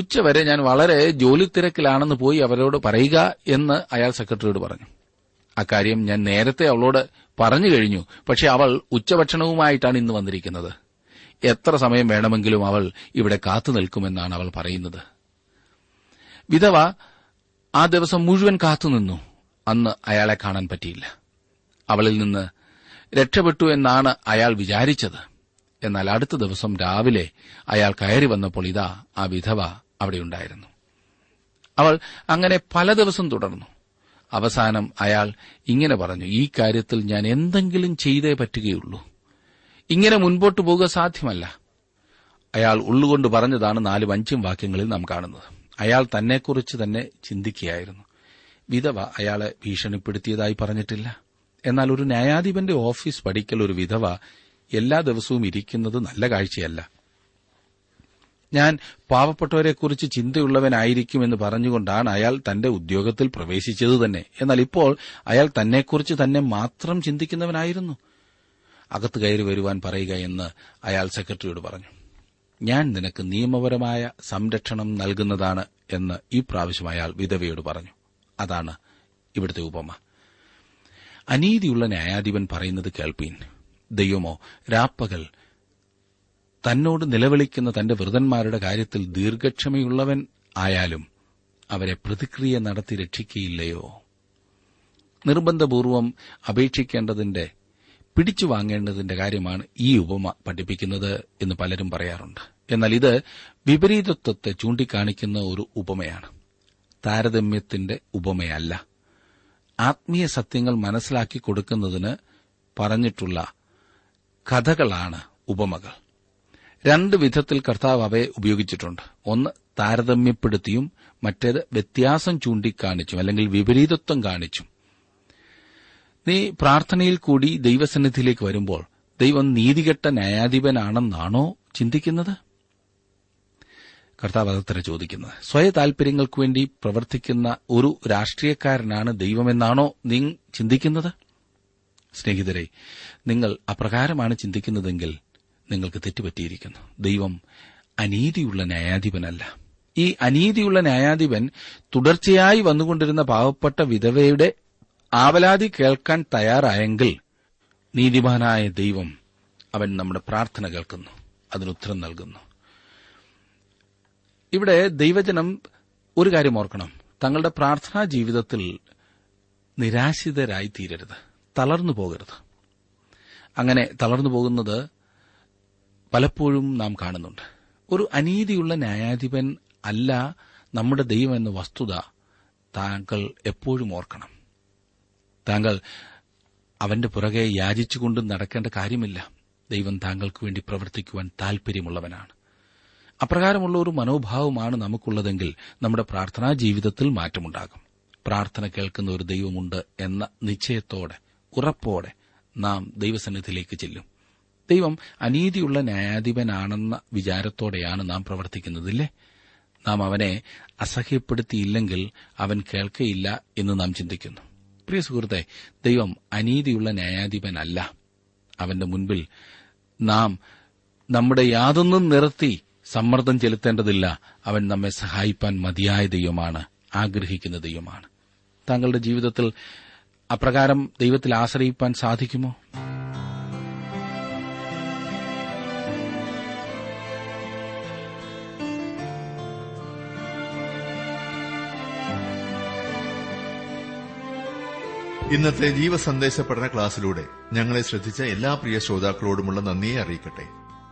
ഉച്ചവരെ ഞാൻ വളരെ ജോലി തിരക്കിലാണെന്ന് പോയി അവരോട് പറയുക എന്ന് അയാൾ സെക്രട്ടറിയോട് പറഞ്ഞു. അക്കാര്യം ഞാൻ നേരത്തെ അവളോട് പറഞ്ഞു കഴിഞ്ഞു, പക്ഷെ അവൾ ഉച്ചഭക്ഷണവുമായിട്ടാണ് ഇന്ന് വന്നിരിക്കുന്നത്. എത്ര സമയം വേണമെങ്കിലും അവൾ ഇവിടെ കാത്തു നിൽക്കുമെന്നാണ് അവൾ പറയുന്നത്. വിധവ ആ ദിവസം മുഴുവൻ കാത്തുനിന്നു. അന്ന് അയാളെ കാണാൻ പറ്റിയില്ല. അവളിൽ നിന്ന് രക്ഷപ്പെട്ടു എന്നാണ് അയാൾ വിചാരിച്ചത്. എന്നാൽ അടുത്ത ദിവസം രാവിലെ അയാൾ കയറി വന്നപ്പോൾ ഇതാ ആ വിധവ അവിടെയുണ്ടായിരുന്നു. അവൾ അങ്ങനെ പല ദിവസം തുടർന്നു. അവസാനം അയാൾ ഇങ്ങനെ പറഞ്ഞു, ഈ കാര്യത്തിൽ ഞാൻ എന്തെങ്കിലും ചെയ്തേ പറ്റുകയുള്ളൂ, ഇങ്ങനെ മുൻപോട്ടു പോകുക സാധ്യമല്ല. അയാൾ ഉള്ളുകൊണ്ട് പറഞ്ഞതാണ് നാലും അഞ്ചും വാക്യങ്ങളിൽ നാം കാണുന്നത്. അയാൾ തന്നെക്കുറിച്ച് തന്നെ ചിന്തിക്കുകയായിരുന്നു. വിധവ അയാളെ ഭീഷണിപ്പെടുത്തിയതായി പറഞ്ഞിട്ടില്ല. എന്നാൽ ഒരു ന്യായാധിപന്റെ ഓഫീസ് പടിക്കൽ ഒരു വിധവ എല്ലാ ദിവസവും ഇരിക്കുന്നത് നല്ല കാഴ്ചയല്ല. ഞാൻ പാവപ്പെട്ടവരെക്കുറിച്ച് ചിന്തയുള്ളവനായിരിക്കുമെന്ന് പറഞ്ഞുകൊണ്ടാണ് അയാൾ തന്റെ ഉദ്യോഗത്തിൽ പ്രവേശിച്ചത് തന്നെ. എന്നാൽ ഇപ്പോൾ അയാൾ തന്നെക്കുറിച്ച് തന്നെ മാത്രം ചിന്തിക്കുന്നവനായിരുന്നു. അകത്ത് കയറി വരുവാൻ പറയുക എന്ന് അയാൾ സെക്രട്ടറിയോട് പറഞ്ഞു. ഞാൻ നിനക്ക് നിയമപരമായ സംരക്ഷണം നൽകുന്നതാണ് എന്ന് ഈ പ്രാവശ്യം അയാൾ വിധവയോട് പറഞ്ഞു. അതാണ് ഇവിടുത്തെ ഉപമ. അനീതിയുള്ള ന്യായാധിപൻ പറയുന്നത് കേൾപ്പീൻ. ദൈവമോ രാപ്പകൽ തന്നോട് നിലവിളിക്കുന്ന തന്റെ വൃതന്മാരുടെ കാര്യത്തിൽ ദീർഘക്ഷമയുള്ളവൻ ആയാലും അവരെ പ്രതിക്രിയ നടത്തി രക്ഷിക്കുകയില്ലയോ? നിർബന്ധപൂർവം അപേക്ഷിക്കേണ്ടതിന്റെ പിടിച്ചു വാങ്ങേണ്ടതിന്റെ കാര്യമാണ് ഈ ഉപമ പഠിപ്പിക്കുന്നത് എന്ന് പലരും പറയാറുണ്ട്. എന്നാൽ ഇത് വിപരീതത്വത്തെ ചൂണ്ടിക്കാണിക്കുന്ന ഒരു ഉപമയാണ്, താരതമ്യത്തിന്റെ ഉപമയല്ല. ആത്മീയ സത്യങ്ങൾ മനസ്സിലാക്കി കൊടുക്കുന്നതിന് പറഞ്ഞിട്ടുള്ള കഥകളാണ് ഉപമകൾ. രണ്ട് വിധത്തിൽ കർത്താവ് അവയെ ഉപയോഗിച്ചിട്ടുണ്ട്. ഒന്ന് താരതമ്യപ്പെടുത്തിയും മറ്റേത് വ്യത്യാസം ചൂണ്ടിക്കാണിച്ചും അല്ലെങ്കിൽ വിപരീതത്വം കാണിച്ചും. നീ പ്രാർത്ഥനയിൽ കൂടി ദൈവസന്നിധിയിലേക്ക് വരുമ്പോൾ ദൈവം നീതികെട്ട ന്യായാധിപനാണെന്നാണോ ചിന്തിക്കുന്നത്? കർത്താവ് അതത്ര ചോദിക്കുന്നത്. സ്വയ താൽപര്യങ്ങൾക്കു വേണ്ടി പ്രവർത്തിക്കുന്ന ഒരു രാഷ്ട്രീയക്കാരനാണ് ദൈവമെന്നാണോ നീ ചിന്തിക്കുന്നത്? സ്നേഹിതരെ, നിങ്ങൾ അപ്രകാരമാണ് ചിന്തിക്കുന്നതെങ്കിൽ നിങ്ങൾക്ക് തെറ്റുപറ്റിയിരിക്കുന്നു. ദൈവം അനീതിയുള്ള ന്യായാധിപനല്ല. ഈ അനീതിയുള്ള ന്യായാധിപൻ തുടർച്ചയായി വന്നുകൊണ്ടിരുന്ന പാവപ്പെട്ട വിധവയുടെ ആവലാതി കേൾക്കാൻ തയ്യാറായെങ്കിൽ നീതിമാനായ ദൈവം അവൻ നമ്മുടെ പ്രാർത്ഥന കേൾക്കുന്നു, അതിനുത്തരം നൽകുന്നു. ഇവിടെ ദൈവജനം ഒരു കാര്യം ഓർക്കണം, തങ്ങളുടെ പ്രാർത്ഥനാ ജീവിതത്തിൽ നിരാശിതരായി തീരരുത്, തളർന്നു പോകരുത്. അങ്ങനെ തളർന്നു പോകുന്നത് പലപ്പോഴും നാം കാണുന്നുണ്ട്. ഒരു അനീതിയുള്ള ന്യായാധിപൻ അല്ല നമ്മുടെ ദൈവം എന്ന വസ്തുത താങ്കൾ എപ്പോഴും ഓർക്കണം. താങ്കൾ അവന്റെ പുറകെ യാചിച്ചുകൊണ്ട് നടക്കേണ്ട കാര്യമില്ല. ദൈവം താങ്കൾക്ക് വേണ്ടി പ്രവർത്തിക്കുവാൻ താൽപര്യമുള്ളവനാണ്. അപ്രകാരമുള്ള ഒരു മനോഭാവമാണ് നമുക്കുള്ളതെങ്കിൽ നമ്മുടെ പ്രാർത്ഥനാ ജീവിതത്തിൽ മാറ്റമുണ്ടാകും. പ്രാർത്ഥന കേൾക്കുന്ന ഒരു ദൈവമുണ്ട് എന്ന നിശ്ചയത്തോടെ, ഉറപ്പോടെ നാം ദൈവസന്നിധിയിലേക്ക് ചെല്ലും. ദൈവം അനീതിയുള്ള ന്യായാധിപനാണെന്ന വിചാരത്തോടെയാണ് നാം പ്രവർത്തിക്കുന്നതില്ലേ? നാം അവനെ അസഹ്യപ്പെടുത്തിയില്ലെങ്കിൽ അവൻ കേൾക്കയില്ല എന്ന് നാം ചിന്തിക്കുന്നു. പ്രിയ സുഹൃത്തെ, ദൈവം അനീതിയുള്ള ന്യായാധിപനല്ല. അവന്റെ മുൻപിൽ നാം നമ്മുടെ യാതൊന്നും നിർത്തി സമ്മർദ്ദം ചെലുത്തേണ്ടതില്ല. അവൻ നമ്മെ സഹായിപ്പാൻ മതിയായ ദൈവമാണ്, ആഗ്രഹിക്കുന്ന ദൈവമാണ്. താങ്കളുടെ ജീവിതത്തിൽ അപ്രകാരം ദൈവത്തിൽ ആശ്രയിപ്പാൻ സാധിക്കുമോ? ഇന്നത്തെ ജീവസന്ദേശ പഠന ക്ലാസ്സിലൂടെ ഞങ്ങളെ ശ്രദ്ധിച്ച എല്ലാ പ്രിയ ശ്രോതാക്കളോടുമുള്ള നന്ദിയെ അറിയിക്കട്ടെ.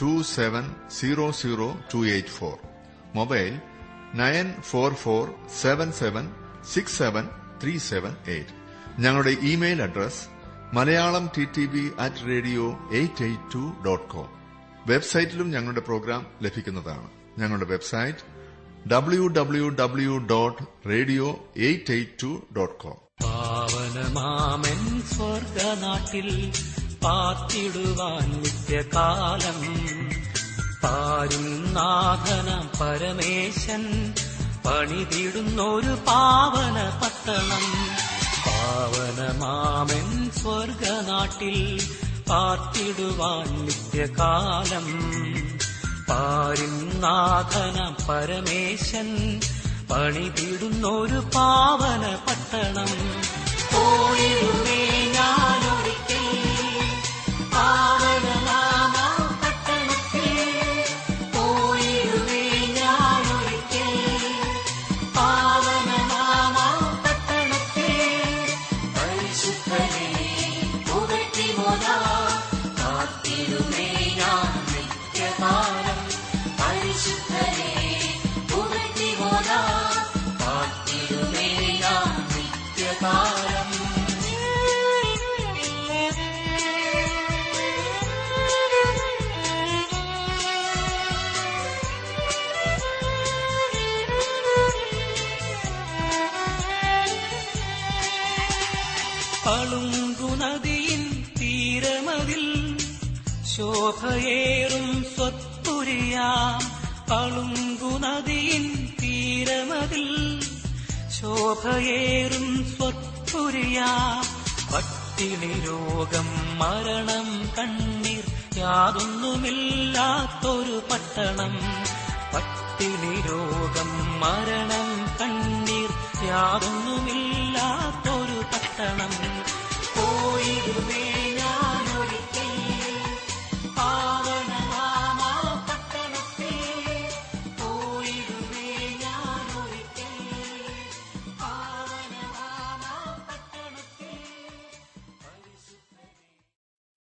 To seven zero zero two eight four, mobile nine four four seven seven six seven three seven eight. ഞങ്ങളുടെ email address Malayalam T T B at radio eight eight two dot com. വെബ്സൈറ്റിലും ഞങ്ങളുടെ പ്രോഗ്രാം ലഭിക്കുന്നതാണ്. ഞങ്ങളുടെ website W W W dot radio eight eight two dot com. പാവനമാമൻ സ്വർഗനാട്ടിൽ പാർത്തിടുവാൻ നിത്യകാലം പാരും നാഥനം പരമേശൻ പണിതിടുന്നൊരു പാവന പട്ടണം. പാവനമാമൻ സ്വർഗനാട്ടിൽ പാർത്തിടുവാൻ നിത്യകാലം പാരും നാഥനം പരമേശൻ പണിതിടുന്നൊരു പാവന പട്ടണം. പോയിടുമേ ഞാനൊരിക്കൽ പാവനമാമ പട്ടണത്തിൽ, പോയിടുമേ ഞാനൊരിക്കൽ പാവനമാമ പട്ടണത്തിൽ. പരിശുദ്ധനെ പുകഴ്ത്തി മോതാ കാത്തിടുമേ ഞാൻ നിത്യകാലം. പരിശുദ്ധനെ പുകഴ്ത്തി മോതാ കാത്തിടുമേ ഞാൻ നിത്യകാലം. ുനദിയിൻ തീരമതിൽ ശോഭയേറും സ്വത്തുരിയാം. പളുങ്കുനദിയിൻ തീരമതിൽ ശോഭയേറും സ്വത്തുരിയാം. നാട്ടിലെ രോഗം മരണം കണ്ണീർ യാതൊന്നുമില്ലാത്തൊരു പട്ടണം. പട്ടിണി രോഗം മരണം കണ്ണീർ യാതൊന്നുമില്ലാത്തൊരു പട്ടണം. പോയിരുന്നു